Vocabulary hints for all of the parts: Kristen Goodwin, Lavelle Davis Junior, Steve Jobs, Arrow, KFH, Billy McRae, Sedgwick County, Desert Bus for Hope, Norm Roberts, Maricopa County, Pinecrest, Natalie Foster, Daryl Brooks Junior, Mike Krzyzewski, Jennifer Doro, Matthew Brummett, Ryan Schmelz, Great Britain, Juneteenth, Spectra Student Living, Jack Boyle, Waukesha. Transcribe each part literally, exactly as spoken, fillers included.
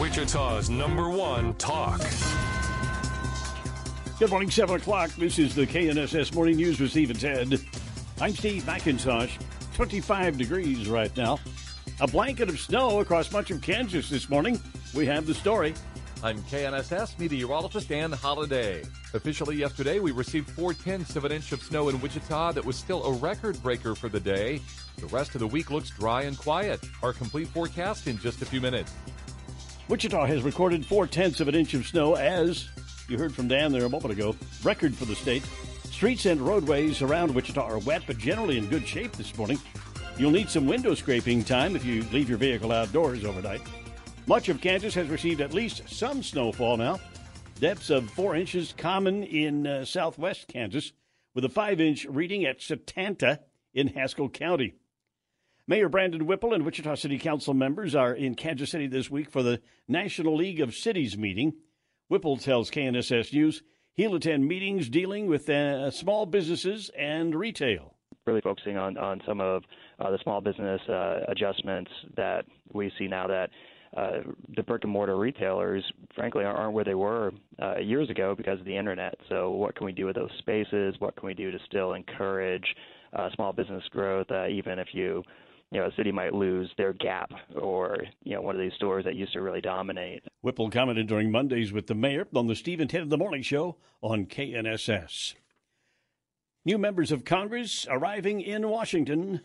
Wichita's number one talk. Good morning, seven o'clock. This is the K N S S Morning News with Steve and Ted. I'm Steve McIntosh. twenty-five degrees right now. A blanket of snow across much of Kansas this morning. We have the story. I'm K N S S meteorologist Dan Holiday. Officially yesterday, we received four-tenths of an inch of snow in Wichita. That was still a record breaker for the day. The rest of the week looks dry and quiet. Our complete forecast in just a few minutes. Wichita has recorded four-tenths of an inch of snow as, you heard from Dan there a moment ago, record for the state. Streets and roadways around Wichita are wet but generally in good shape this morning. You'll need some window scraping time if you leave your vehicle outdoors overnight. Much of Kansas has received at least some snowfall now. Depths of four inches common in uh, southwest Kansas, with a five-inch reading at Satanta in Haskell County. Mayor Brandon Whipple and Wichita City Council members are in Kansas City this week for the National League of Cities meeting. Whipple tells K N S S News he'll attend meetings dealing with uh, small businesses and retail. Really focusing on, on some of uh, the small business uh, adjustments that we see now that uh, the brick-and-mortar retailers, frankly, aren't where they were uh, years ago because of the internet. So what can we do with those spaces? What can we do to still encourage uh, small business growth, uh, even if you... You know, a city might lose their Gap or, you know, one of these stores that used to really dominate. Whipple commented during Mondays with the mayor on the Steve and Ted in the Morning Show on K N S S. New members of Congress arriving in Washington.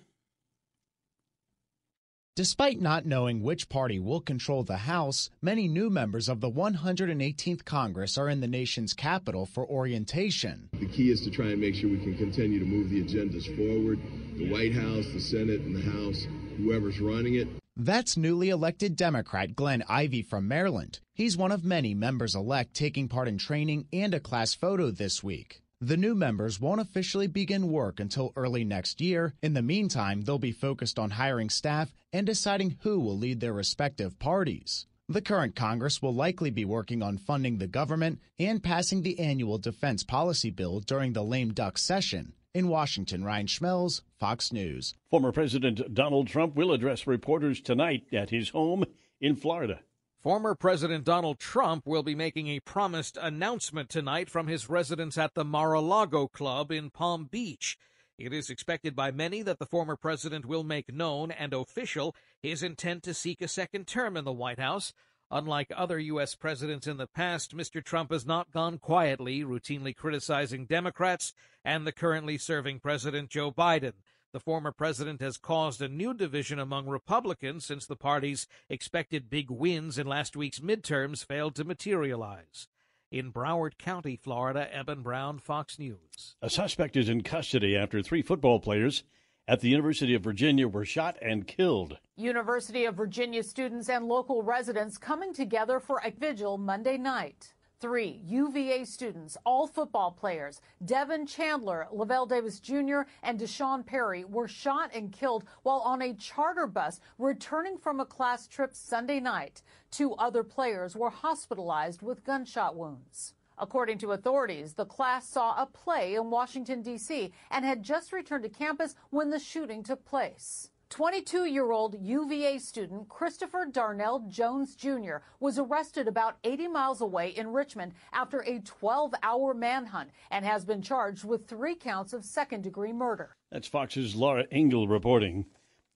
Despite not knowing which party will control the House, many new members of the one hundred eighteenth Congress are in the nation's capital for orientation. The key is to try and make sure we can continue to move the agendas forward. The White House, the Senate, and the House, whoever's running it. That's newly elected Democrat Glenn Ivey from Maryland. He's one of many members-elect taking part in training and a class photo this week. The new members won't officially begin work until early next year. In the meantime, they'll be focused on hiring staff and deciding who will lead their respective parties. The current Congress will likely be working on funding the government and passing the annual defense policy bill during the lame duck session. In Washington, Ryan Schmelz, Fox News. Former President Donald Trump will address reporters tonight at his home in Florida. Former President Donald Trump will be making a promised announcement tonight from his residence at the Mar-a-Lago Club in Palm Beach. It is expected by many that the former president will make known and official his intent to seek a second term in the White House. Unlike other U S presidents in the past, Mister Trump has not gone quietly, routinely criticizing Democrats and the currently serving President Joe Biden. The former president has caused a new division among Republicans since the party's expected big wins in last week's midterms failed to materialize. In Broward County, Florida, Eben Brown, Fox News. A suspect is in custody after three football players at the University of Virginia were shot and killed. University of Virginia students and local residents coming together for a vigil Monday night. Three U V A students, all football players, Devin Chandler, Lavelle Davis Junior, and Deshaun Perry were shot and killed while on a charter bus returning from a class trip Sunday night. Two other players were hospitalized with gunshot wounds. According to authorities, the class saw a play in Washington, D C and had just returned to campus when the shooting took place. twenty-two-year-old U V A student Christopher Darnell Jones Junior was arrested about eighty miles away in Richmond after a twelve-hour manhunt and has been charged with three counts of second-degree murder. That's Fox's Laura Engel reporting.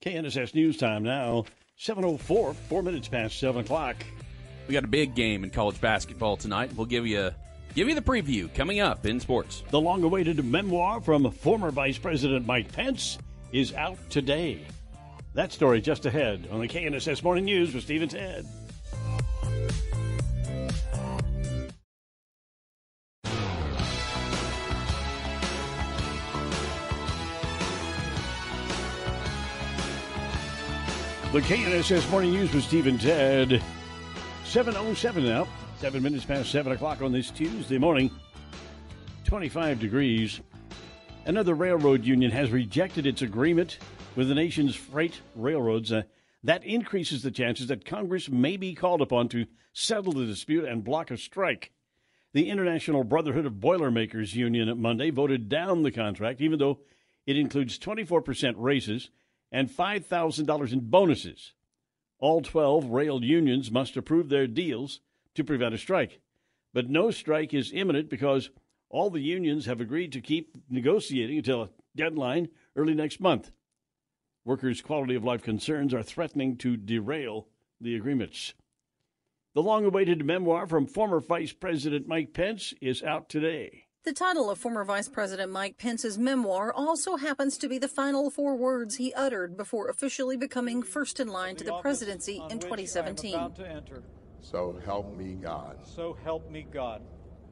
K N S S News Time now, seven oh four, four minutes past seven o'clock. We got a big game in college basketball tonight. We'll give you a, give you the preview coming up in sports. The long-awaited memoir from former Vice President Mike Pence is out today. That story just ahead on the K N S S Morning News with Steve and Ted. The K N S S Morning News with Steve and Ted. seven oh seven now. Seven minutes past seven o'clock on this Tuesday morning. twenty-five degrees. Another railroad union has rejected its agreement with the nation's freight railroads. Uh, that increases the chances that Congress may be called upon to settle the dispute and block a strike. The International Brotherhood of Boilermakers Union at Monday voted down the contract, even though it includes twenty-four percent raises and five thousand dollars in bonuses. All twelve rail unions must approve their deals to prevent a strike. But no strike is imminent because all the unions have agreed to keep negotiating until a deadline early next month. Workers' quality of life concerns are threatening to derail the agreements. The long-awaited memoir from former Vice President Mike Pence is out today. The title of former Vice President Mike Pence's memoir also happens to be the final four words he uttered before officially becoming first in line to the presidency in twenty seventeen. So help me God. So help me God.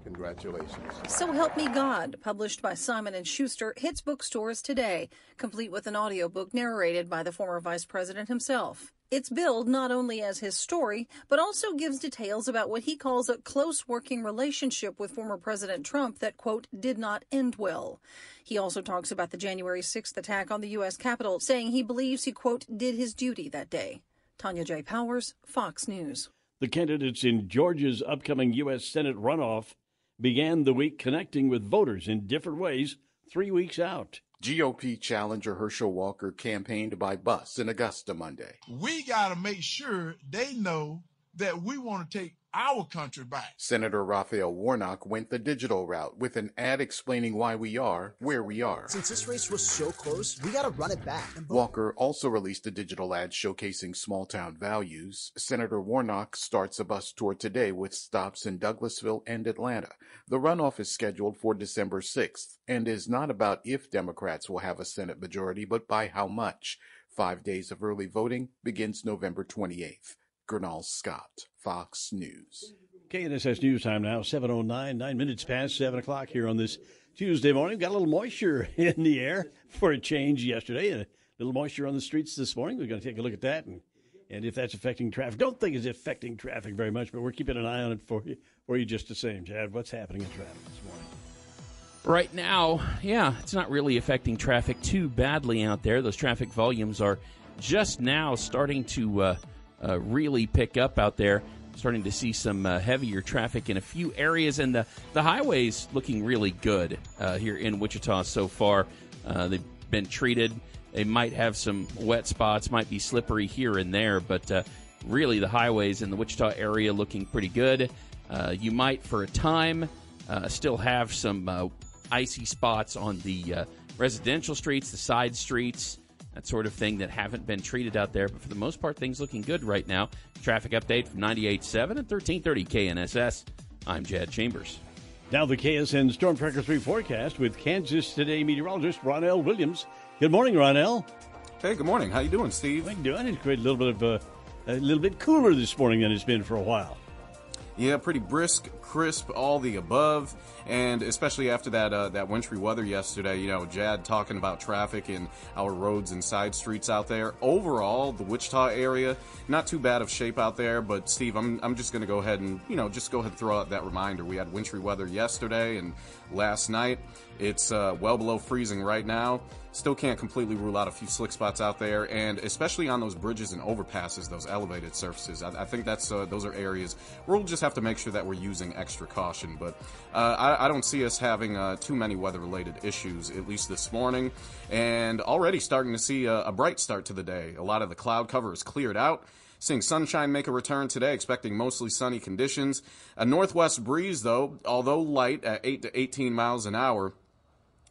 Congratulations. So Help Me God, published by Simon and Schuster, hits bookstores today, complete with an audiobook narrated by the former Vice President himself. It's billed not only as his story, but also gives details about what he calls a close working relationship with former President Trump that, quote, did not end well. He also talks about the January sixth attack on the U S Capitol, saying he believes he, quote, did his duty that day. Tanya J. Powers, Fox News. The candidates in Georgia's upcoming U S Senate runoff began the week connecting with voters in different ways three weeks out. G O P challenger Herschel Walker campaigned by bus in Augusta Monday. We got to make sure they know that we want to take our country back. Senator Raphael Warnock went the digital route with an ad explaining why we are where we are. Since this race was so close, we got to run it back. Walker also released a digital ad showcasing small-town values. Senator Warnock starts a bus tour today with stops in Douglasville and Atlanta. The runoff is scheduled for December sixth and is not about if Democrats will have a Senate majority, but by how much. Five days of early voting begins November twenty-eighth. Gernal Scott, Fox News. K N S S News Time now, seven oh nine, nine minutes past seven o'clock here on this Tuesday morning. Got a little moisture in the air for a change yesterday, and a little moisture on the streets this morning. We're going to take a look at that, and, and if that's affecting traffic. Don't think it's affecting traffic very much, but we're keeping an eye on it for you, for you just the same. Chad, what's happening in traffic this morning? Right now, yeah, it's not really affecting traffic too badly out there. Those traffic volumes are just now starting to... Uh, Uh, really pick up out there. Starting to see some uh, heavier traffic in a few areas, and the, the highways looking really good uh, here in Wichita so far. Uh, they've been treated. They might have some wet spots, might be slippery here and there, but uh, really the highways in the Wichita area looking pretty good. Uh, you might, for a time, uh, still have some uh, icy spots on the uh, residential streets, the side streets, that sort of thing that haven't been treated out there. But for the most part, things looking good right now. Traffic update from ninety-eight point seven and thirteen thirty K N S S. I'm Chad Chambers. Now the K S N Storm Tracker three forecast with Kansas Today meteorologist Ron L. Williams. Good morning, Ron L. Hey, good morning. How you doing, Steve? I'm doing. It's quite a little bit of uh, a little bit cooler this morning than it's been for a while. Yeah, pretty brisk, crisp, all the above, and especially after that uh, that wintry weather yesterday, you know, Jad talking about traffic and our roads and side streets out there. Overall, the Wichita area, not too bad of shape out there, but Steve, I'm I'm just going to go ahead and, you know, just go ahead and throw out that reminder. We had wintry weather yesterday and last night. It's uh, well below freezing right now. Still can't completely rule out a few slick spots out there, and especially on those bridges and overpasses, those elevated surfaces. I, I think that's uh, those are areas where we'll just have to make sure that we're using extra caution. But uh, I, I don't see us having uh, too many weather-related issues, at least this morning. And already starting to see a, a bright start to the day. A lot of the cloud cover is cleared out. Seeing sunshine make a return today, expecting mostly sunny conditions. A northwest breeze, though, although light at eight to eighteen miles an hour,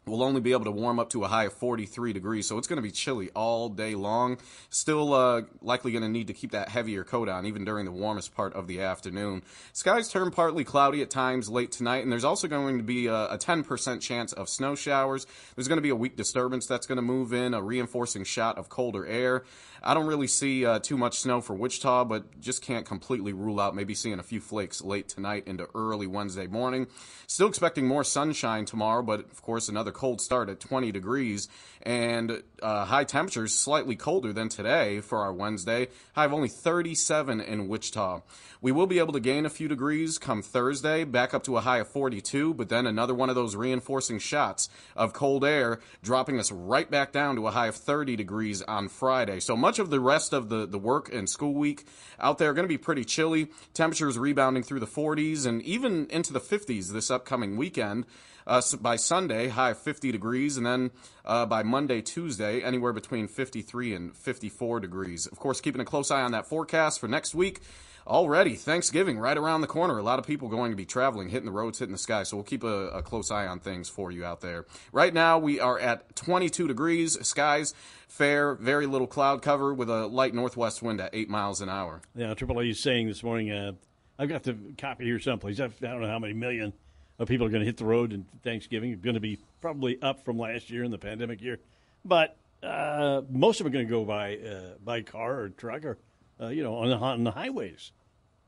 we'll only be able to warm up to a high of forty-three degrees, so it's going to be chilly all day long. Still uh, likely going to need to keep that heavier coat on, even during the warmest part of the afternoon. Skies turn partly cloudy at times late tonight, and there's also going to be a, a ten percent chance of snow showers. There's going to be a weak disturbance that's going to move in, a reinforcing shot of colder air. I don't really see uh, too much snow for Wichita, but just can't completely rule out maybe seeing a few flakes late tonight into early Wednesday morning. Still expecting more sunshine tomorrow, but of course another a cold start at twenty degrees, and uh, high temperatures slightly colder than today for our Wednesday. High of only thirty-seven in Wichita. We will be able to gain a few degrees come Thursday, back up to a high of forty-two, but then another one of those reinforcing shots of cold air, dropping us right back down to a high of thirty degrees on Friday. So much of the rest of the, the work and school week out there are going to be pretty chilly. Temperatures rebounding through the forties and even into the fifties this upcoming weekend. Uh, so by Sunday, high of fifty degrees, and then uh, by Monday, Tuesday, anywhere between fifty-three and fifty-four degrees. Of course, keeping a close eye on that forecast for next week. Already, Thanksgiving right around the corner. A lot of people going to be traveling, hitting the roads, hitting the sky. So we'll keep a, a close eye on things for you out there. Right now, we are at twenty-two degrees. Skies fair, very little cloud cover with a light northwest wind at eight miles an hour. Yeah, Triple A is saying this morning, uh, I've got the copy here someplace. I've, I don't know how many million of people are going to hit the road in Thanksgiving. It's going to be probably up from last year in the pandemic year. But uh, most of them are going to go by, uh, by car or truck or Uh, you know, on the, on the highways.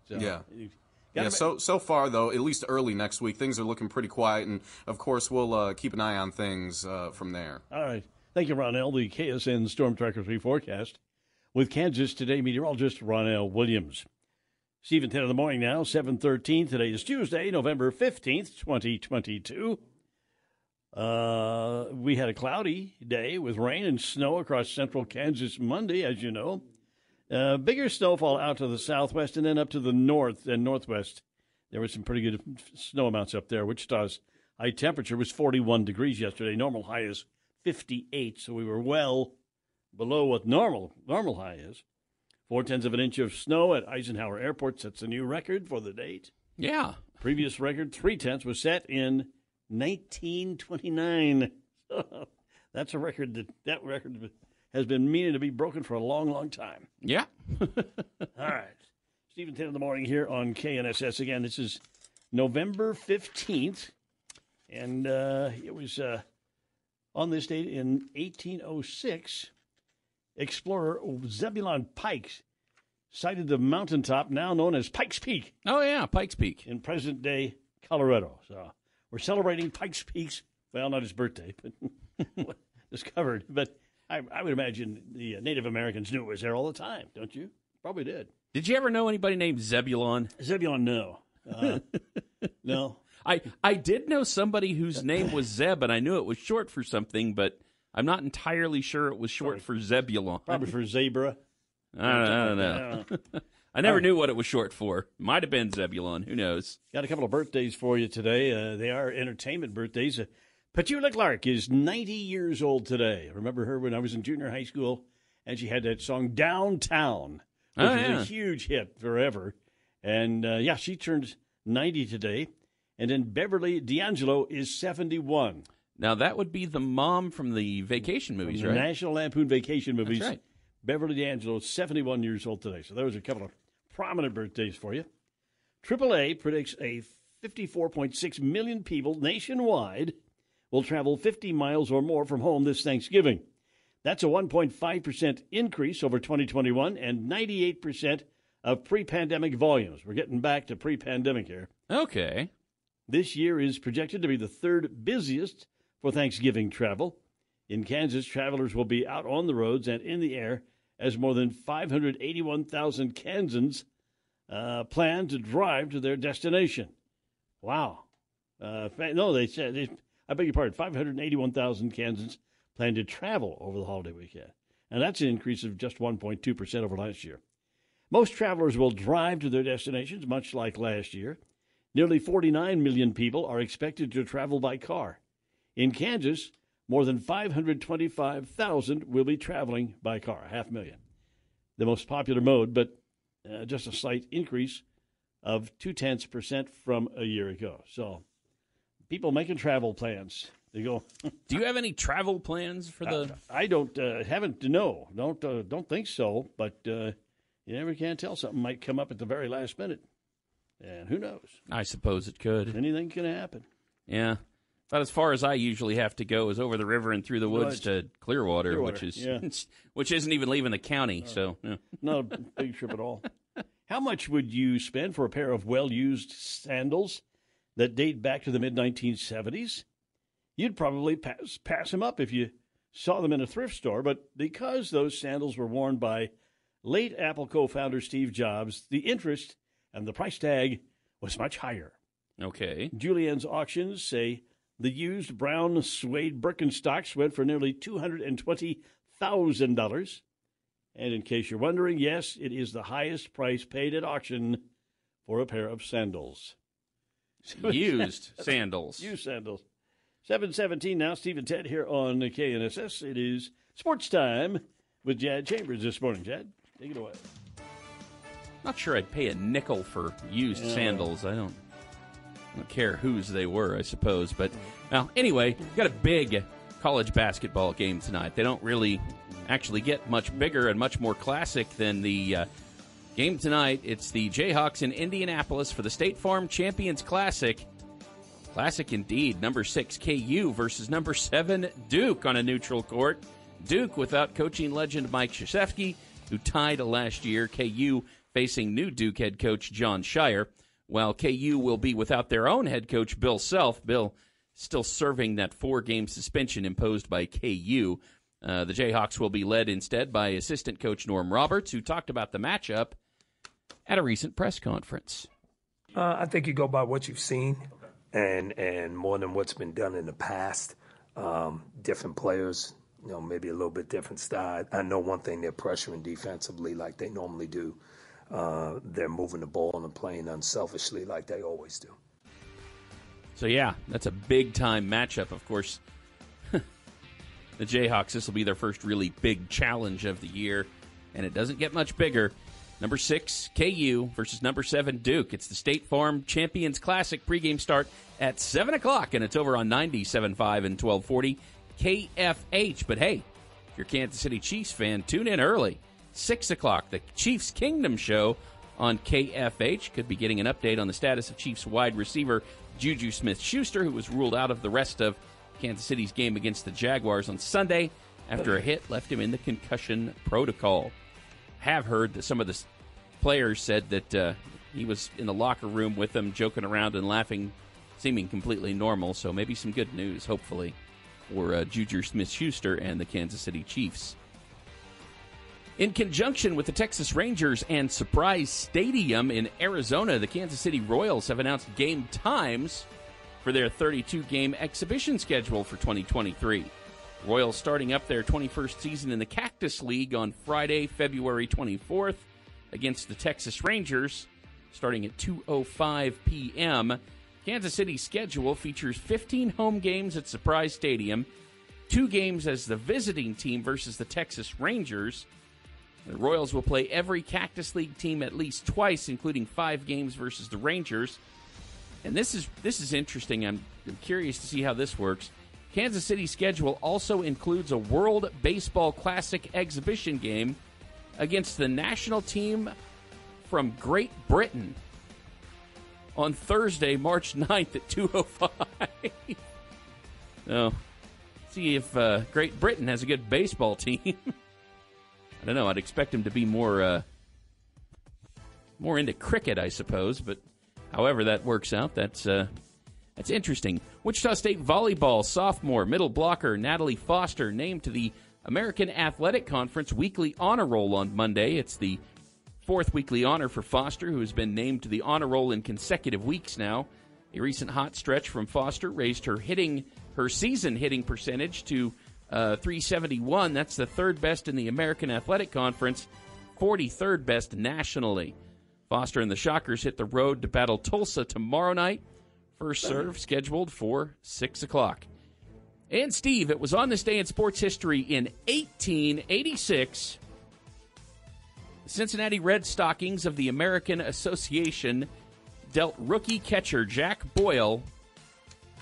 So, yeah. Yeah, so so far, though, at least early next week, things are looking pretty quiet. And, of course, we'll uh, keep an eye on things uh, from there. All right. Thank you, Ron L. The K S N Storm Tracker three forecast with Kansas Today meteorologist Ron L. Williams. Steve and ten in the morning now, seven thirteen. Today is Tuesday, November fifteenth, twenty twenty-two. Uh, we had a cloudy day with rain and snow across central Kansas Monday, as you know. Uh, bigger snowfall out to the southwest and then up to the north and northwest. There was some pretty good snow amounts up there. Wichita's high temperature was forty-one degrees yesterday. Normal high is fifty-eight, so we were well below what normal normal high is. Four-tenths of an inch of snow at Eisenhower Airport sets a new record for the date. Yeah. Previous record, three-tenths, was set in nineteen twenty-nine. That's a record that, that record... has been meaning to be broken for a long, long time. Yeah. All right. Stephen, ten in the morning here on K N S S. Again, this is November fifteenth, and uh, it was uh, on this date in eighteen oh six, explorer Zebulon Pike sighted the mountaintop now known as Pikes Peak. Oh, yeah, Pikes Peak. In present-day Colorado. So we're celebrating Pikes Peak's, well, not his birthday, but discovered, but... I, I would imagine the Native Americans knew it was there all the time, don't you? Probably did. Did you ever know anybody named Zebulon? Zebulon, no. Uh, no. I, I did know somebody whose name was Zeb, and I knew it was short for something, but I'm not entirely sure it was short Sorry. for Zebulon. Probably for zebra. I don't, I don't know. I, don't know. I never right. knew what it was short for. Might have been Zebulon. Who knows? Got a couple of birthdays for you today. Uh, they are entertainment birthdays. Uh, Petula Clark is ninety years old today. I remember her when I was in junior high school, and she had that song Downtown, which oh, yeah. was a huge hit forever. And, uh, yeah, she turned ninety today. And then Beverly D'Angelo is seventy-one. Now, that would be the mom from the Vacation movies, from the right? National Lampoon Vacation movies. That's right. Beverly D'Angelo is seventy-one years old today. So there was a couple of prominent birthdays for you. triple A predicts a fifty-four point six million people nationwide will travel fifty miles or more from home this Thanksgiving. That's a one point five percent increase over twenty twenty-one and ninety-eight percent of pre-pandemic volumes. We're getting back to pre-pandemic here. Okay. This year is projected to be the third busiest for Thanksgiving travel. In Kansas, travelers will be out on the roads and in the air as more than five hundred eighty-one thousand Kansans uh, plan to drive to their destination. Wow. Uh, no, they said... They, I beg your pardon, five hundred eighty-one thousand Kansans plan to travel over the holiday weekend. And that's an increase of just one point two percent over last year. Most travelers will drive to their destinations, much like last year. Nearly forty-nine million people are expected to travel by car. In Kansas, more than five hundred twenty-five thousand will be traveling by car, half million. The most popular mode, but uh, just a slight increase of two-tenths percent from a year ago. So... people making travel plans. They go. Do you have any travel plans for the? Uh, I don't. Uh, haven't. No. Don't. Uh, don't think so. But uh, you never can tell. Something might come up at the very last minute, and who knows? I suppose it could. Anything can happen. Yeah. About as far as I usually have to go is over the river and through the woods no, to Clearwater, Clearwater, which is yeah. which isn't even leaving the county. Uh, so no. Not a big trip at all. How much would you spend for a pair of well-used sandals that date back to the mid nineteen seventies? you'd probably pass, pass him up if you saw them in a thrift store. But because those sandals were worn by late Apple co-founder Steve Jobs, the interest and the price tag was much higher. Okay. Julianne's auctions say the used brown suede Birkenstocks went for nearly two hundred twenty thousand dollars. And in case you're wondering, yes, it is the highest price paid at auction for a pair of sandals. Used sandals. Used sandals. seven seventeen now, Steve and Ted here on K N S S. It is sports time with Jad Chambers this morning. Jad, take it away. Not sure I'd pay a nickel for used yeah. sandals. I don't, I don't care whose they were, I suppose. But, well, anyway, got a big college basketball game tonight. They don't really actually get much bigger and much more classic than the uh, game tonight. It's the Jayhawks in Indianapolis for the State Farm Champions Classic. Classic indeed. Number six, K U versus number seven, Duke on a neutral court. Duke without coaching legend Mike Krzyzewski, who tied last year. K U facing new Duke head coach John Shire, while K U will be without their own head coach Bill Self. Bill still serving that four-game suspension imposed by K U. Uh, the Jayhawks will be led instead by assistant coach Norm Roberts, who talked about the matchup at a recent press conference. Uh, I think you go by what you've seen. And and more than what's been done in the past, um, different players, you know, maybe a little bit different style. I know one thing, they're pressuring defensively like they normally do. Uh, they're moving the ball and playing unselfishly like they always do. So, yeah, that's a big-time matchup, of course. The Jayhawks, this will be their first really big challenge of the year, and it doesn't get much bigger. Number six, K U versus number seven, Duke. It's the State Farm Champions Classic. Pregame start at seven o'clock, and it's over on ninety-seven point five and twelve forty K F H. But, hey, if you're a Kansas City Chiefs fan, tune in early. six o'clock, the Chiefs Kingdom Show on K F H. Could be getting an update on the status of Chiefs wide receiver Juju Smith-Schuster, who was ruled out of the rest of Kansas City's game against the Jaguars on Sunday after a hit left him in the concussion protocol. Have heard that some of the players said that uh, he was in the locker room with them, joking around and laughing, seeming completely normal. So maybe some good news, hopefully, for uh, Juju Smith-Schuster and the Kansas City Chiefs. In conjunction with the Texas Rangers and Surprise Stadium in Arizona, the Kansas City Royals have announced game times for their thirty-two game exhibition schedule for twenty twenty-three. Royals starting up their twenty-first season in the Cactus League on Friday, February twenty-fourth, against the Texas Rangers, starting at two oh five p.m. Kansas City's schedule features fifteen home games at Surprise Stadium, two games as the visiting team versus the Texas Rangers. The Royals will play every Cactus League team at least twice, including five games versus the Rangers. And this is this is interesting. I'm, I'm curious to see how this works. Kansas City's schedule also includes a World Baseball Classic exhibition game against the national team from Great Britain on Thursday, March ninth at two oh five. So, see if uh, Great Britain has a good baseball team. I don't know. I'd expect him to be more uh, more into cricket, I suppose. But however that works out, that's... Uh, That's interesting. Wichita State volleyball sophomore middle blocker Natalie Foster named to the American Athletic Conference Weekly Honor Roll on Monday. It's the fourth weekly honor for Foster, who has been named to the honor roll in consecutive weeks now. A recent hot stretch from Foster raised her hitting her season hitting percentage to uh, three seventy-one. That's the third best in the American Athletic Conference, forty-third best nationally. Foster and the Shockers hit the road to battle Tulsa tomorrow night. First serve scheduled for six o'clock. And, Steve, it was on this day in sports history in eighteen eighty-six. The Cincinnati Red Stockings of the American Association dealt rookie catcher Jack Boyle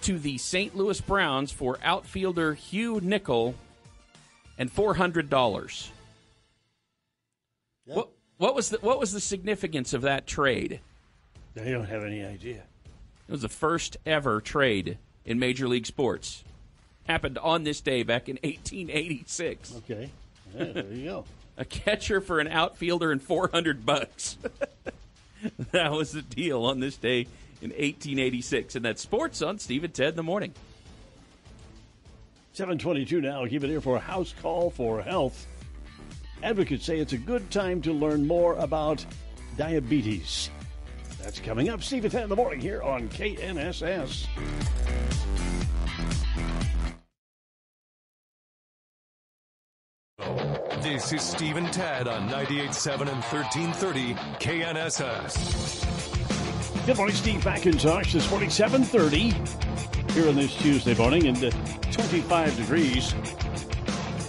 to the Saint Louis Browns for outfielder Hugh Nichol and four hundred dollars. Yep. What, what was the, what was the significance of that trade? I don't have any idea. It was the first ever trade in Major League Sports. Happened on this day back in eighteen eighty-six. Okay. Yeah, there you go. A catcher for an outfielder and four hundred bucks. That was the deal on this day in eighteen eighty-six. And that's sports on Steve and Ted in the morning. seven twenty-two now. Keep it here for House Call for Health. Advocates say it's a good time to learn more about diabetes. That's coming up. Steve at ten in the morning here on K N S S. This is Steve and Tad on ninety-eight point seven and thirteen thirty K N S S. Good morning, Steve McIntosh. This morning, seven thirty here on this Tuesday morning, and uh, twenty-five degrees.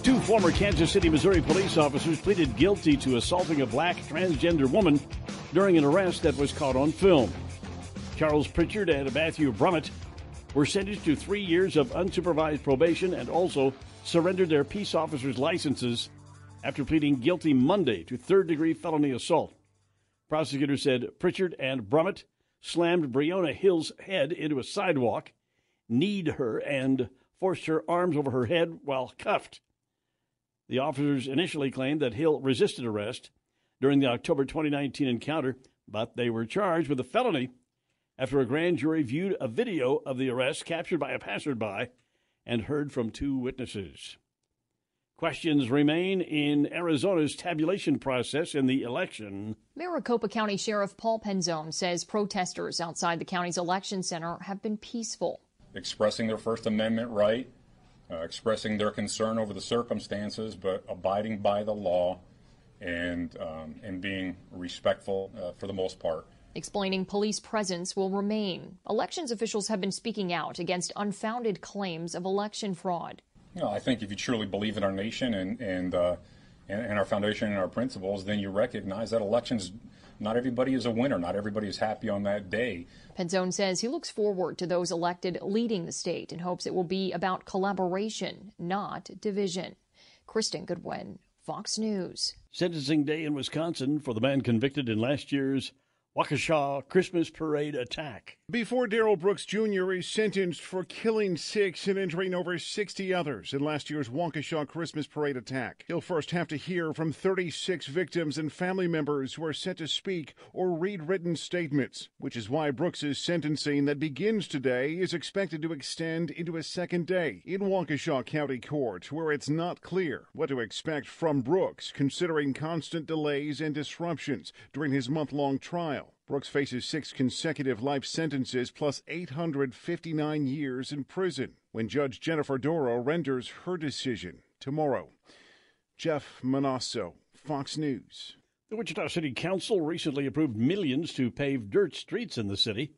Two former Kansas City, Missouri police officers pleaded guilty to assaulting a black transgender woman during an arrest that was caught on film. Charles Pritchard and Matthew Brummett were sentenced to three years of unsupervised probation and also surrendered their peace officers' licenses after pleading guilty Monday to third-degree felony assault. Prosecutors said Pritchard and Brummett slammed Breonna Hill's head into a sidewalk, kneed her, and forced her arms over her head while cuffed. The officers initially claimed that Hill resisted arrest during the October twenty nineteen encounter, but they were charged with a felony after a grand jury viewed a video of the arrest captured by a passerby and heard from two witnesses. Questions remain in Arizona's tabulation process in the election. Maricopa County Sheriff Paul Penzone says protesters outside the county's election center have been peaceful. Expressing their First Amendment right, uh, expressing their concern over the circumstances, but abiding by the law and, um, and being respectful uh, for the most part. Explaining police presence will remain. Elections officials have been speaking out against unfounded claims of election fraud. You know, I think if you truly believe in our nation and and, uh, and and our foundation and our principles, then you recognize that elections, not everybody is a winner. Not everybody is happy on that day. Penzone says he looks forward to those elected leading the state and hopes it will be about collaboration, not division. Kristen Goodwin, Fox News. Sentencing day in Wisconsin for the man convicted in last year's Waukesha Christmas parade attack. Before Daryl Brooks Junior is sentenced for killing six and injuring over sixty others in last year's Waukesha Christmas parade attack, he'll first have to hear from thirty-six victims and family members who are set to speak or read written statements, which is why Brooks's sentencing that begins today is expected to extend into a second day in Waukesha County Court, where it's not clear what to expect from Brooks, considering constant delays and disruptions during his month-long trial. Brooks faces six consecutive life sentences plus eight hundred fifty-nine years in prison when Judge Jennifer Doro renders her decision tomorrow. Jeff Manasso, Fox News. The Wichita City Council recently approved millions to pave dirt streets in the city.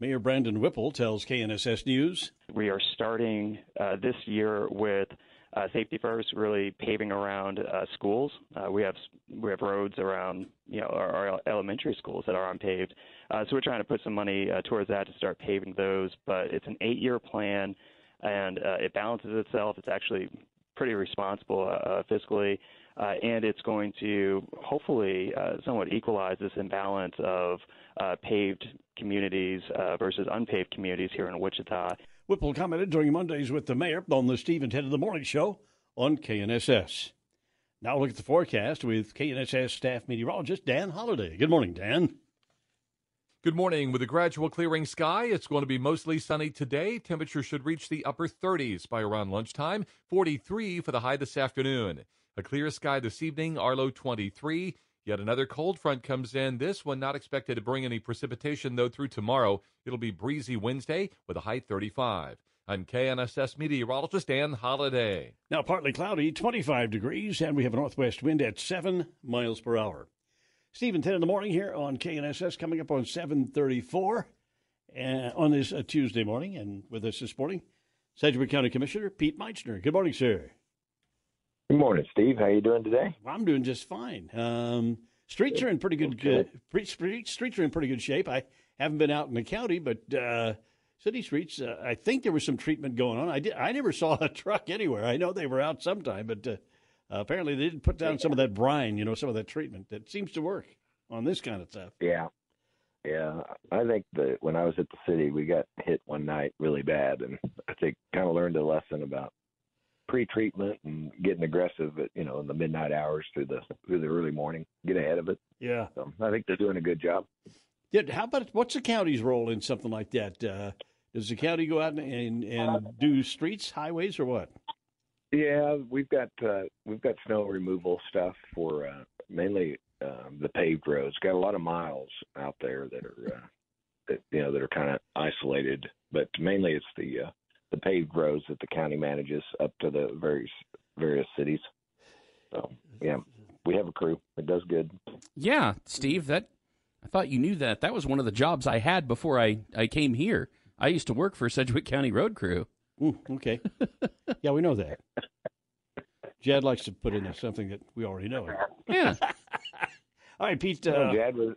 Mayor Brandon Whipple tells K N S S News. We are starting uh, this year with Uh, safety first, really paving around uh, schools. Uh, we have we have roads around you know our, our elementary schools that are unpaved. Uh, so we're trying to put some money uh, towards that to start paving those. But it's an eight-year plan, and uh, it balances itself. It's actually pretty responsible uh, fiscally, uh, and it's going to hopefully uh, somewhat equalize this imbalance of uh, paved communities uh, versus unpaved communities here in Wichita. Whipple commented during Mondays with the mayor on the Steve and Ted in the Morning show on K N S S. Now look at the forecast with K N S S staff meteorologist Dan Holiday. Good morning, Dan. Good morning. With a gradual clearing sky, it's going to be mostly sunny today. Temperature should reach the upper thirties by around lunchtime, forty-three for the high this afternoon. A clear sky this evening, our low twenty-three. Yet another cold front comes in. This one not expected to bring any precipitation, though, through tomorrow. It'll be breezy Wednesday with a high thirty-five. I'm K N S S meteorologist Dan Holiday. Now partly cloudy, twenty-five degrees, and we have a northwest wind at seven miles per hour. Steve and Ted in the morning here on K N S S, coming up on seven thirty-four uh, on this uh, Tuesday morning. And with us this morning, Sedgwick County Commissioner Pete Meitzner. Good morning, sir. Good morning, Steve. How are you doing today? I'm doing just fine. Um, streets are in pretty good okay. uh, street, streets are in pretty good shape. I haven't been out in the county, but uh, city streets. Uh, I think there was some treatment going on. I did. I never saw a truck anywhere. I know they were out sometime, but uh, apparently they didn't put down yeah. some of that brine. You know, some of that treatment that seems to work on this kind of stuff. Yeah, yeah. I think that when I was at the city, we got hit one night really bad, and I think kind of learned a lesson about pre-treatment and getting aggressive at, you know, in the midnight hours through the through the early morning, get ahead of it. Yeah. So I think they're doing a good job. Yeah. How about, what's the county's role in something like that? Uh, does the county go out and, and, and do streets, highways, or what? Yeah, we've got uh, we've got snow removal stuff for uh, mainly uh, the paved roads. Got a lot of miles out there that are uh, that you know that are kind of isolated, but mainly it's the uh, the paved roads that the county manages up to the various various cities. So yeah, we have a crew. It does good. Yeah, Steve, that I thought you knew that. That was one of the jobs I had before I, I came here. I used to work for Sedgwick County Road Crew. Ooh, okay. Yeah, we know that. Jad likes to put in something that we already know. Yeah. All right, Pete. Uh, so, Jad was,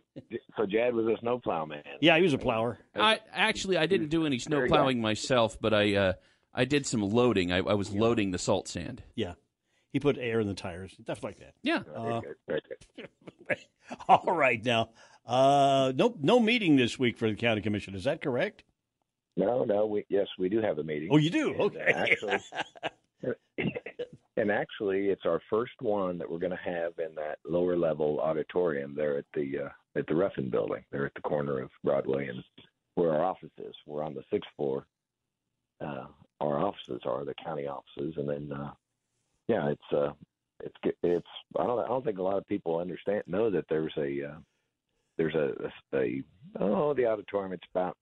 so Jad was a snowplow man. Yeah, he was a plower. I, actually, I didn't do any snow plowing myself, but I uh, I did some loading. I, I was yeah. loading the salt sand. Yeah. He put air in the tires, stuff like that. Yeah. Uh, very good, very good. All right, now. Uh, no, no meeting this week for the county commission. Is that correct? No, no. We, yes, we do have a meeting. Oh, you do? And okay. Actually, and actually, it's our first one that we're going to have in that lower level auditorium there at the uh, at the Ruffin Building, there at the corner of Broadway and where our office is. We're on the sixth floor. Uh, our offices are the county offices, and then uh, yeah, it's uh, it's it's. I don't I don't think a lot of people understand know that there's a uh, there's a, a, a oh the auditorium. It's about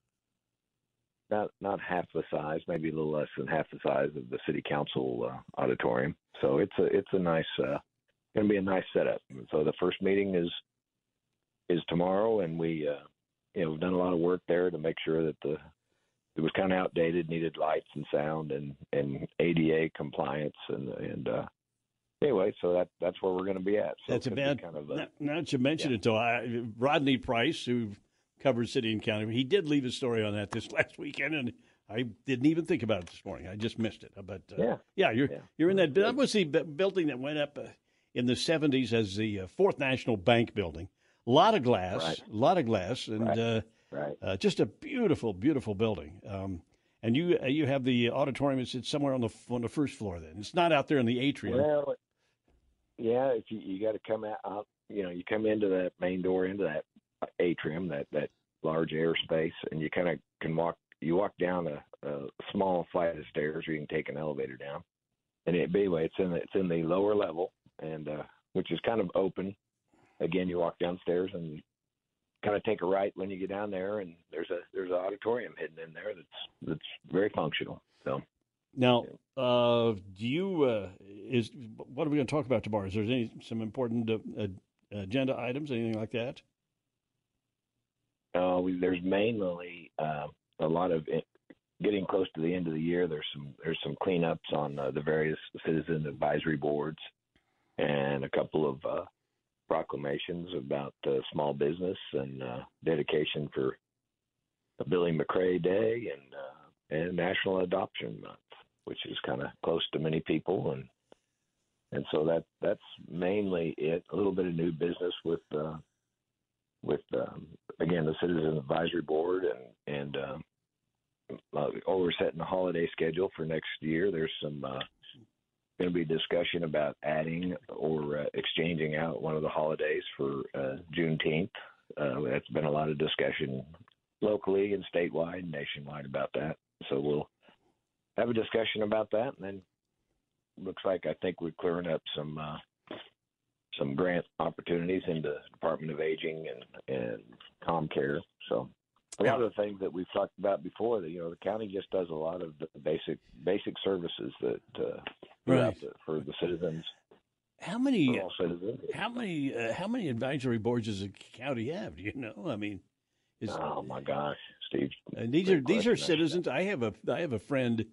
Not not half the size, maybe a little less than half the size of the city council uh, auditorium. So it's a it's a nice uh, going to be a nice setup. So the first meeting is is tomorrow, and we uh, you know we've done a lot of work there to make sure that the it was kind of outdated, needed lights and sound and, and A D A compliance and and uh, anyway. So that that's where we're going to be at. So that's about kind of a, now, now that you mentioned yeah. it, though, I, Rodney Price, who. Covered city and county. He did leave a story on that this last weekend, and I didn't even think about it this morning. I just missed it. But uh, yeah, yeah, you're yeah. you're in that. That was the building that went up uh, in the seventies as the uh, Fourth National Bank building. A lot of glass, a right. lot of glass, and right. Uh, right. Uh, just a beautiful, beautiful building. Um, and you uh, you have the auditorium. It's, it's somewhere on the on the first floor. Then it's not out there in the atrium. Well, yeah, if you, you got to come out, out, you know, you come into that main door into that. Atrium, that that large airspace, and you kind of can walk. You walk down a, a small flight of stairs, or you can take an elevator down. And it, anyway, it's in the, it's in the lower level, and uh, which is kind of open. Again, you walk downstairs and kind of take a right when you get down there, and there's a there's an auditorium hidden in there that's that's very functional. So now, uh, do you uh, is what are we going to talk about tomorrow? Is there any some important uh, agenda items, anything like that? Uh, we, there's mainly uh, a lot of it, getting close to the end of the year. There's some there's some cleanups on uh, the various citizen advisory boards, and a couple of uh, proclamations about uh, small business and uh, dedication for Billy McRae Day and uh, and National Adoption Month, which is kind of close to many people, and and so that that's mainly it. A little bit of new business with. Uh, with, um, again, the Citizen Advisory Board, and, and um, oh, we're setting a holiday schedule for next year. There's some uh, going to be discussion about adding or uh, exchanging out one of the holidays for uh, Juneteenth. Uh, that's been a lot of discussion locally and statewide and nationwide about that. So we'll have a discussion about that, and then looks like I think we're clearing up some uh, – some grant opportunities in the Department of Aging and, and ComCare. So a lot of the things that we've talked about before, that, you know, the county just does a lot of the basic basic services that uh, right. the, for the citizens. How many citizens. How many uh, how many advisory boards does the county have? Do you know? I mean, is, oh my gosh, Steve. And these are these are citizens. I have a I have a friend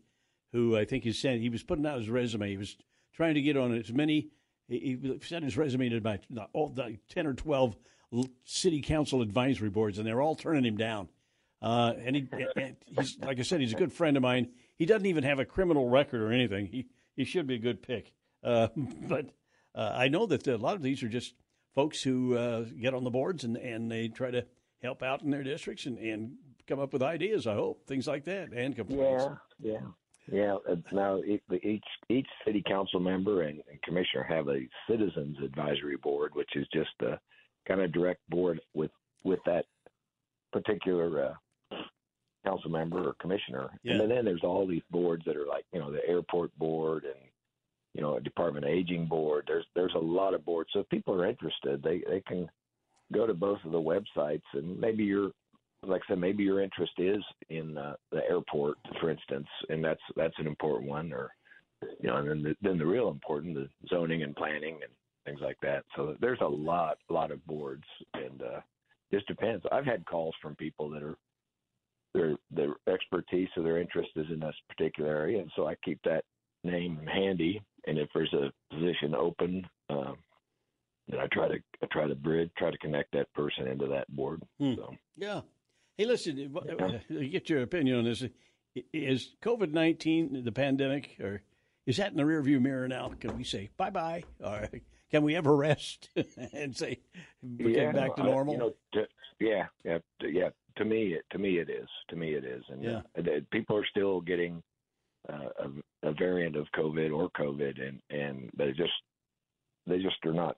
who I think he sent. He was putting out his resume. He was trying to get on as many. He sent his resume to about ten or twelve city council advisory boards, and they're all turning him down. Uh, and he, and he's, like I said, he's a good friend of mine. He doesn't even have a criminal record or anything. He he should be a good pick. Uh, but uh, I know that the, a lot of these are just folks who uh, get on the boards and, and they try to help out in their districts and, and come up with ideas, I hope, things like that, and complaints. Yeah, yeah. Yeah. Now, each each city council member and, and commissioner have a citizens advisory board, which is just a kind of direct board with with that particular uh, council member or commissioner. Yeah. And then, then there's all these boards that are like, you know, the airport board and you know, a Department of Aging board. There's there's a lot of boards. So if people are interested, they, they can go to both of the websites, and maybe you're, like I said, maybe your interest is in uh, the airport, for instance, and that's that's an important one. Or, you know, and then the, then the real important, the zoning and planning and things like that. So there's a lot, lot of boards, and uh, just depends. I've had calls from people that are their their expertise or their interest is in this particular area, and so I keep that name handy. And if there's a position open, um, then I try to I try to bridge, try to connect that person into that board. Hmm. So yeah. Hey, listen, yeah. Get your opinion on this. Is COVID nineteen, the pandemic, or is that in the rearview mirror now? Can we say bye-bye? Or can we ever rest and say we yeah, get back no, to normal? I, you know, to, yeah, yeah, yeah. To me, to me, it is. To me, it is. And yeah. uh, people are still getting uh, a, a variant of COVID or COVID, and, and they just they just are not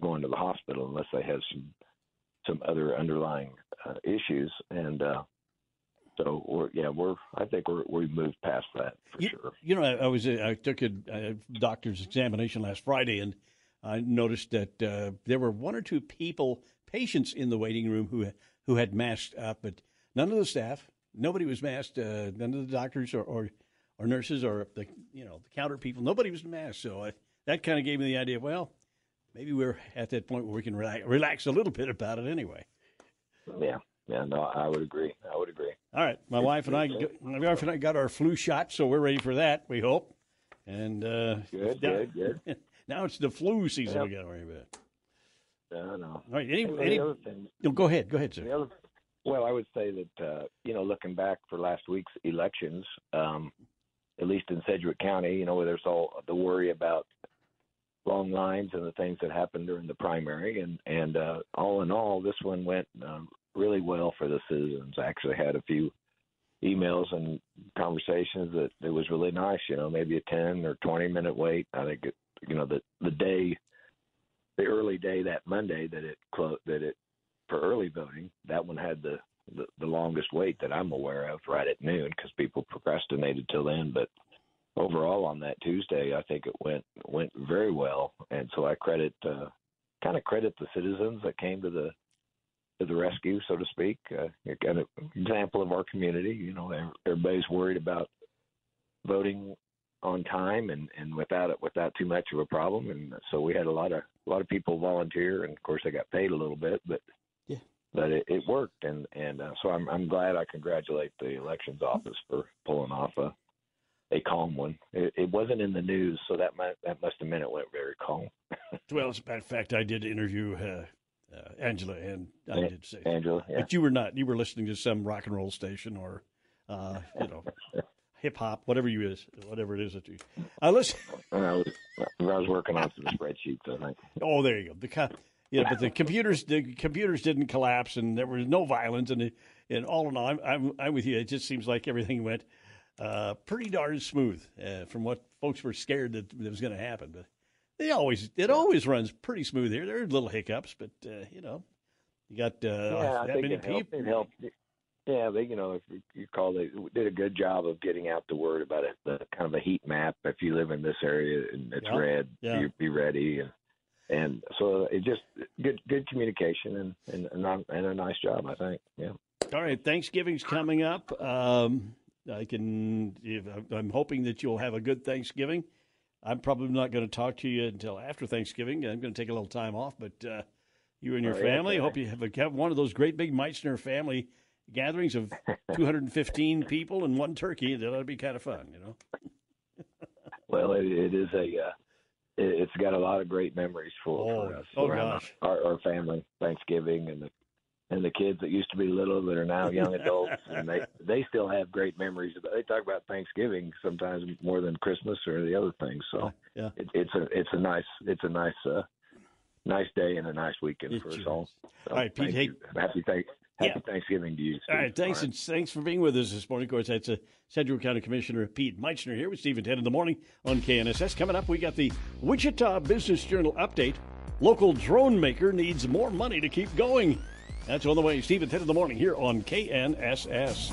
going to the hospital unless they have some some other underlying uh, issues. And uh, so, we're, yeah, we're. I think we're, we've moved past that for you, sure. You know, I, I was I took a, a doctor's examination last Friday, and I noticed that uh, there were one or two people, patients in the waiting room who. who had masked up, but none of the staff, nobody was masked, uh, none of the doctors or, or, or nurses or the you know the counter people, nobody was masked. So I, that kind of gave me the idea, well, maybe we're at that point where we can relax, relax a little bit about it anyway. Yeah, yeah, no, I would agree. I would agree. All right, my wife and I, my wife and I got our flu shot, so we're ready for that. We hope. And uh, good, now, good, good. Now it's the flu season. Yep. We got to worry about. No, no. All right. Any, any, the other thing, no, go ahead. Go ahead, sir. The other, well, I would say that, uh, you know, looking back for last week's elections, um, at least in Sedgwick County, you know, where there's all the worry about long lines and the things that happened during the primary. And, and uh, all in all, this one went uh, really well for the citizens. I actually had a few emails and conversations that it was really nice, you know, maybe a ten or twenty minute wait. I think, it, you know, the, the day. The early day that Monday that it closed, that it for early voting, that one had the, the, the longest wait that I'm aware of, right at noon, because people procrastinated till then. But overall on that Tuesday, I think it went went very well, and so I credit uh, kind of credit the citizens that came to the to the rescue, so to speak. Uh, an example of our community, you know, everybody's worried about voting on time and, and without it, without too much of a problem. And so we had a lot of, a lot of people volunteer, and of course they got paid a little bit, but, yeah, but it, it worked. And, and uh, so I'm, I'm glad. I congratulate the elections office for pulling off a, a calm one. It, it wasn't in the news. So that might, that must've meant it went very calm. Well, as a matter of fact, I did interview uh, uh, Angela, and I yeah, did say, Angela, yeah. But you were not, you were listening to some rock and roll station or, uh, you know, hip hop, whatever you is, whatever it is that you. Uh, listen. I was, I was working on some spreadsheets, I think. Oh, there you go. The co- yeah, but the computers, the computers didn't collapse, and there was no violence, and it, and all in all, I'm, I'm I'm with you. It just seems like everything went uh, pretty darn smooth, uh, from what folks were scared that, that was going to happen. But they always, it always runs pretty smooth here. There are little hiccups, but uh, you know, you got uh, yeah, that many people. Yeah, they, you know, if you call, they did a good job of getting out the word about it, the kind of a heat map. If you live in this area and it's yeah, red, yeah. You be ready. And, and so it just good, good communication and and, and, and a nice job, I think. Yeah. All right, Thanksgiving's coming up. Um, I can. If, I'm hoping that you'll have a good Thanksgiving. I'm probably not going to talk to you until after Thanksgiving. I'm going to take a little time off, but uh, you and your oh, family. Yeah, okay. Hope you have, a, have one of those great big Meitzner family gatherings of two hundred fifteen people and one turkey. That ought to be kind of fun, you know. Well, it, it is a, uh, it, it's got a lot of great memories for, oh, for us. Oh, gosh. Our, our family, Thanksgiving, and the and the kids that used to be little that are now young adults, and they, they still have great memories. They talk about Thanksgiving sometimes more than Christmas or the other things. So yeah. it, it's a it's a nice it's a nice uh, nice day and a nice weekend it for sure. us all. So all right, Pete. Hey, happy Thanksgiving. Happy yeah. Thanksgiving to you, Steve. All right, thanks, All right. and thanks for being with us this morning. Of course, that's a Sedgwick County Commissioner Pete Meitzner here with Steve and Ted in the morning on K N S S. Coming up, we got the Wichita Business Journal update. Local drone maker needs more money to keep going. That's on the way. Steve and Ted in the morning here on K N S S.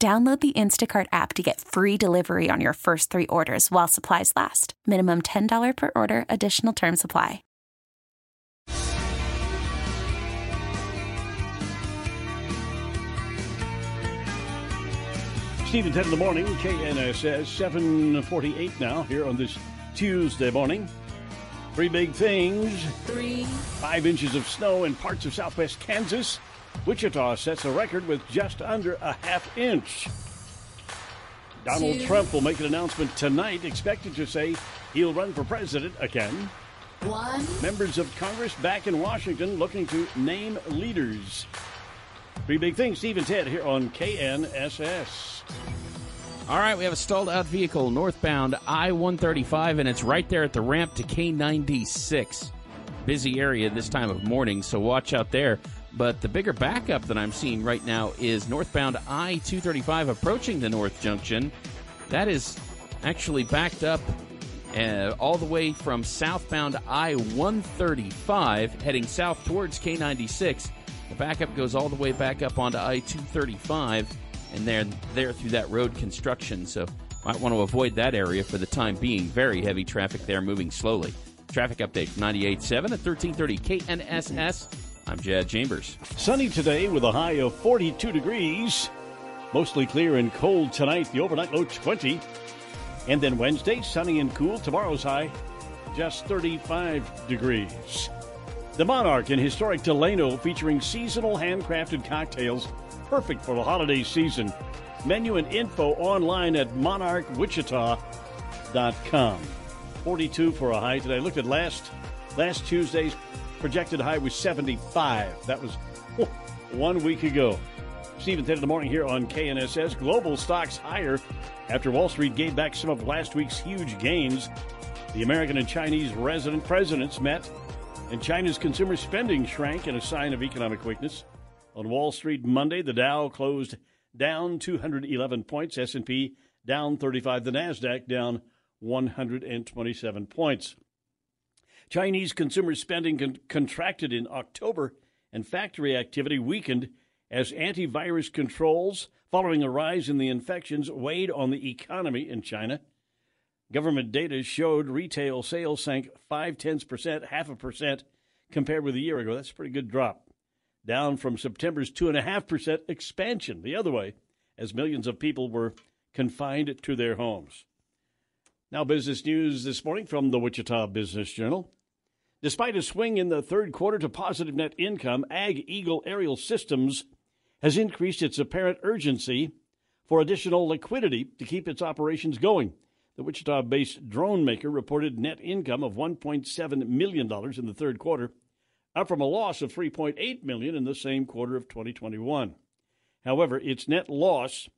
Download the Instacart app to get free delivery on your first three orders while supplies last. Minimum ten dollars per order. Additional terms apply. Steve and Ted in the morning, K N S S, seven forty-eight now here on this Tuesday morning. Three big things. Three. Five inches of snow in parts of southwest Kansas. Wichita sets a record with just under a half inch. Donald Two. Trump will make an announcement tonight, expected to say he'll run for president again. One. Members of Congress back in Washington looking to name leaders. Three big things, Steve and Ted here on K N S S. All right, we have a stalled out vehicle northbound I one thirty-five, and it's right there at the ramp to K ninety-six. Busy area this time of morning, so watch out there. But the bigger backup that I'm seeing right now is northbound I two thirty-five approaching the North Junction. That is actually backed up uh, all the way from southbound I one thirty-five heading south towards K ninety-six. The backup goes all the way back up onto I two thirty-five, and they're there through that road construction. So might want to avoid that area for the time being. Very heavy traffic there, moving slowly. Traffic update from ninety-eight point seven at thirteen thirty K N S S. I'm Jad Chambers. Sunny today with a high of forty-two degrees. Mostly clear and cold tonight. The overnight low twenty. And then Wednesday, sunny and cool. Tomorrow's high, just thirty-five degrees. The Monarch in historic Delano, featuring seasonal handcrafted cocktails. Perfect for the holiday season. Menu and info online at monarch wichita dot com. forty-two for a high today. I looked at last, last Tuesday's. Projected high was seventy-five. That was oh, one week ago. Steve and Ted in the morning here on K N S S. Global stocks higher after Wall Street gave back some of last week's huge gains. The American and Chinese resident presidents met, and China's consumer spending shrank in a sign of economic weakness. On Wall Street Monday, the Dow closed down two hundred eleven points. S and P down thirty-five. The Nasdaq down one hundred twenty-seven points. Chinese consumer spending con- contracted in October, and factory activity weakened as antivirus controls following a rise in the infections weighed on the economy in China. Government data showed retail sales sank five tenths percent, half a percent, compared with a year ago. That's a pretty good drop, down from September's two point five percent expansion the other way, as millions of people were confined to their homes. Now, business news this morning from the Wichita Business Journal. Despite a swing in the third quarter to positive net income, Ag Eagle Aerial Systems has increased its apparent urgency for additional liquidity to keep its operations going. The Wichita-based drone maker reported net income of one point seven million dollars in the third quarter, up from a loss of three point eight million dollars in the same quarter of twenty twenty-one. However, its net loss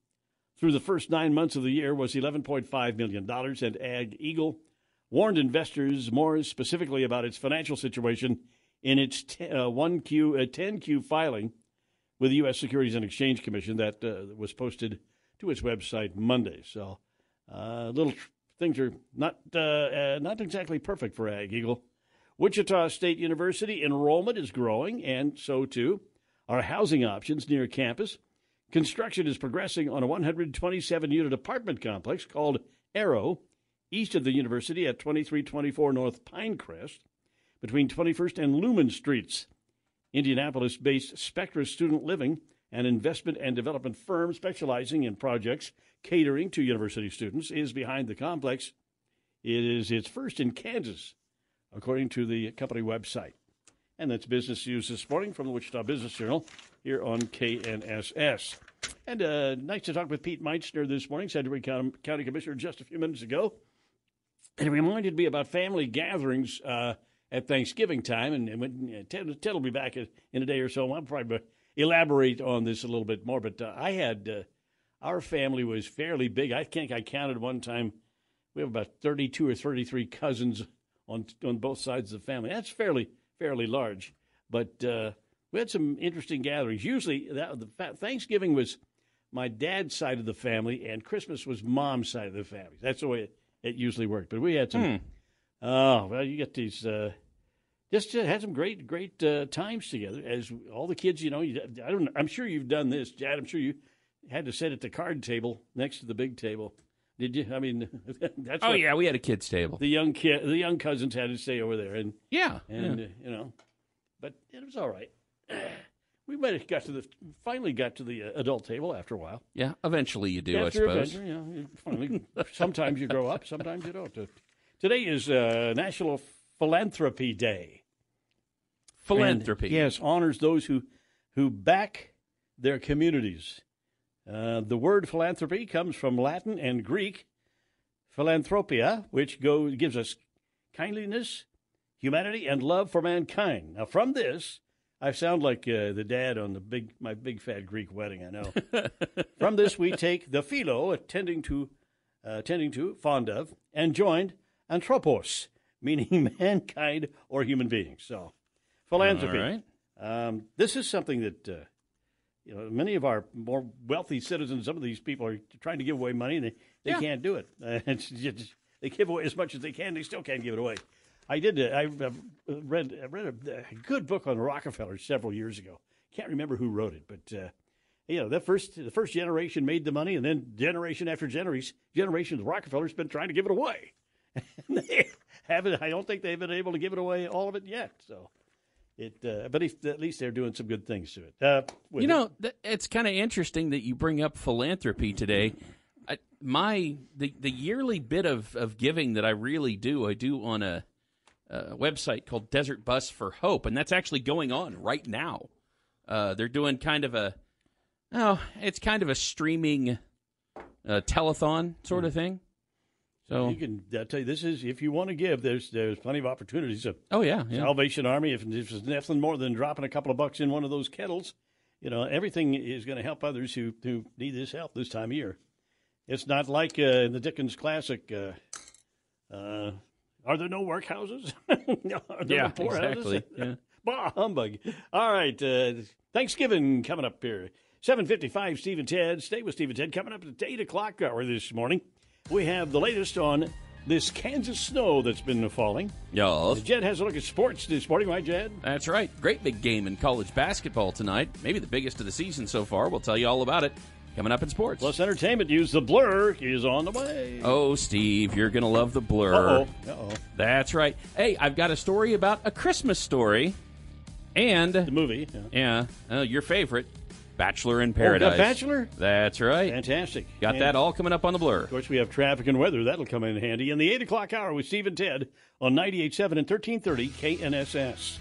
through the first nine months of the year was eleven point five million dollars, and Ag Eagle warned investors more specifically about its financial situation in its ten Q filing with the U S Securities and Exchange Commission that uh, was posted to its website Monday. So uh, little tr- things are not, uh, uh, not exactly perfect for Ag Eagle. Wichita State University enrollment is growing, and so too are housing options near campus. Construction is progressing on a one hundred twenty-seven unit apartment complex called Arrow, east of the university at twenty-three twenty-four North Pinecrest, between twenty-first and Lumen Streets. Indianapolis-based Spectra Student Living An investment and development firm specializing in projects catering to university students is behind the complex. It is its first in Kansas, according to the company website. And that's business news this morning from the Wichita Business Journal here on K N S S. And uh, nice to talk with Pete Meitzner this morning, Sedgwick County Commissioner, just a few minutes ago. And it reminded me about family gatherings uh, at Thanksgiving time. And, and when, uh, Ted, Ted will be back in a day or so. I'll probably elaborate on this a little bit more. But uh, I had uh, our family was fairly big. I think I counted one time. We have about thirty-two or thirty-three cousins on on both sides of the family. That's fairly fairly large. But uh, we had some interesting gatherings. Usually that, the Thanksgiving was my dad's side of the family, and Christmas was mom's side of the family. That's the way it, it usually worked. But we had some. Hmm. Oh well, you get these. Uh, just had some great great uh, times together as all the kids. You know, you, I don't. I'm sure you've done this, Dad. I'm sure you had to sit at the card table next to the big table. Did you? I mean, that's oh yeah, we had a kids' table. The young kid, the young cousins had to stay over there, and yeah, and yeah. Uh, you know, but it was all right. We might have got to the finally got to the uh, adult table after a while. Yeah, eventually you do, after I suppose. Adventure, you know, you finally, sometimes you grow up, sometimes you don't. Today is uh, National Philanthropy Day. Philanthropy, and, yes, honors those who who back their communities. Uh, the word philanthropy comes from Latin and Greek, philanthropia, which go, gives us kindliness, humanity, and love for mankind. Now, from this, I sound like uh, the dad on the big my big fat Greek wedding, I know. From this, we take the philo, attending to, uh, attending to, fond of, and joined anthropos, meaning mankind or human beings. So, philanthropy. All right. Um, this is something that... Uh, You know, many of our more wealthy citizens, some of these people are trying to give away money, and they, they yeah. can't do it. Uh, it's just, they give away as much as they can. They still can't give it away. I did. Uh, I uh, read I read a, a good book on Rockefeller several years ago. Can't remember who wrote it, but uh, you know, the first the first generation made the money, and then generation after generation, generations of Rockefellers been trying to give it away. They haven't. I don't think they've been able to give it away all of it yet. So. It, uh, but if, at least they're doing some good things to it. Uh, you know, th- it's kind of interesting that you bring up philanthropy today. I, my the, the yearly bit of, of giving that I really do, I do on a, a website called Desert Bus for Hope, and that's actually going on right now. Uh, they're doing kind of a oh, it's kind of a streaming uh, telethon sort of thing. So you can I tell you this is if you want to give, there's there's plenty of opportunities. Oh yeah, yeah. Salvation Army, if, if it's nothing more than dropping a couple of bucks in one of those kettles, you know, everything is going to help others who, who need this help this time of year. It's not like uh, in the Dickens classic. Uh, uh, are there no workhouses? No, are there yeah, no poorhouses? Exactly. Yeah. Bah humbug! All right, uh, Thanksgiving coming up here. Seven fifty-five. Steve and Ted, stay with Steve and Ted. Coming up at the eight o'clock hour this morning. We have the latest on this Kansas snow that's been falling. Yes. Jed has a look at sports this morning, right, Jed? That's right. Great big game in college basketball tonight. Maybe the biggest of the season so far. We'll tell you all about it coming up in sports. Plus entertainment news. The Blur is on the way. Oh, Steve, you're going to love The Blur. Uh-oh. Uh-oh. That's right. Hey, I've got a story about A Christmas Story and... The movie. Yeah. yeah uh, your favorite. Bachelor in Paradise. Oh, Bachelor? That's right. Fantastic. Got and that all coming up on The Blur. Of course, we have traffic and weather. That'll come in handy in the eight o'clock hour with Steve and Ted on ninety-eight point seven and thirteen thirty K N S S.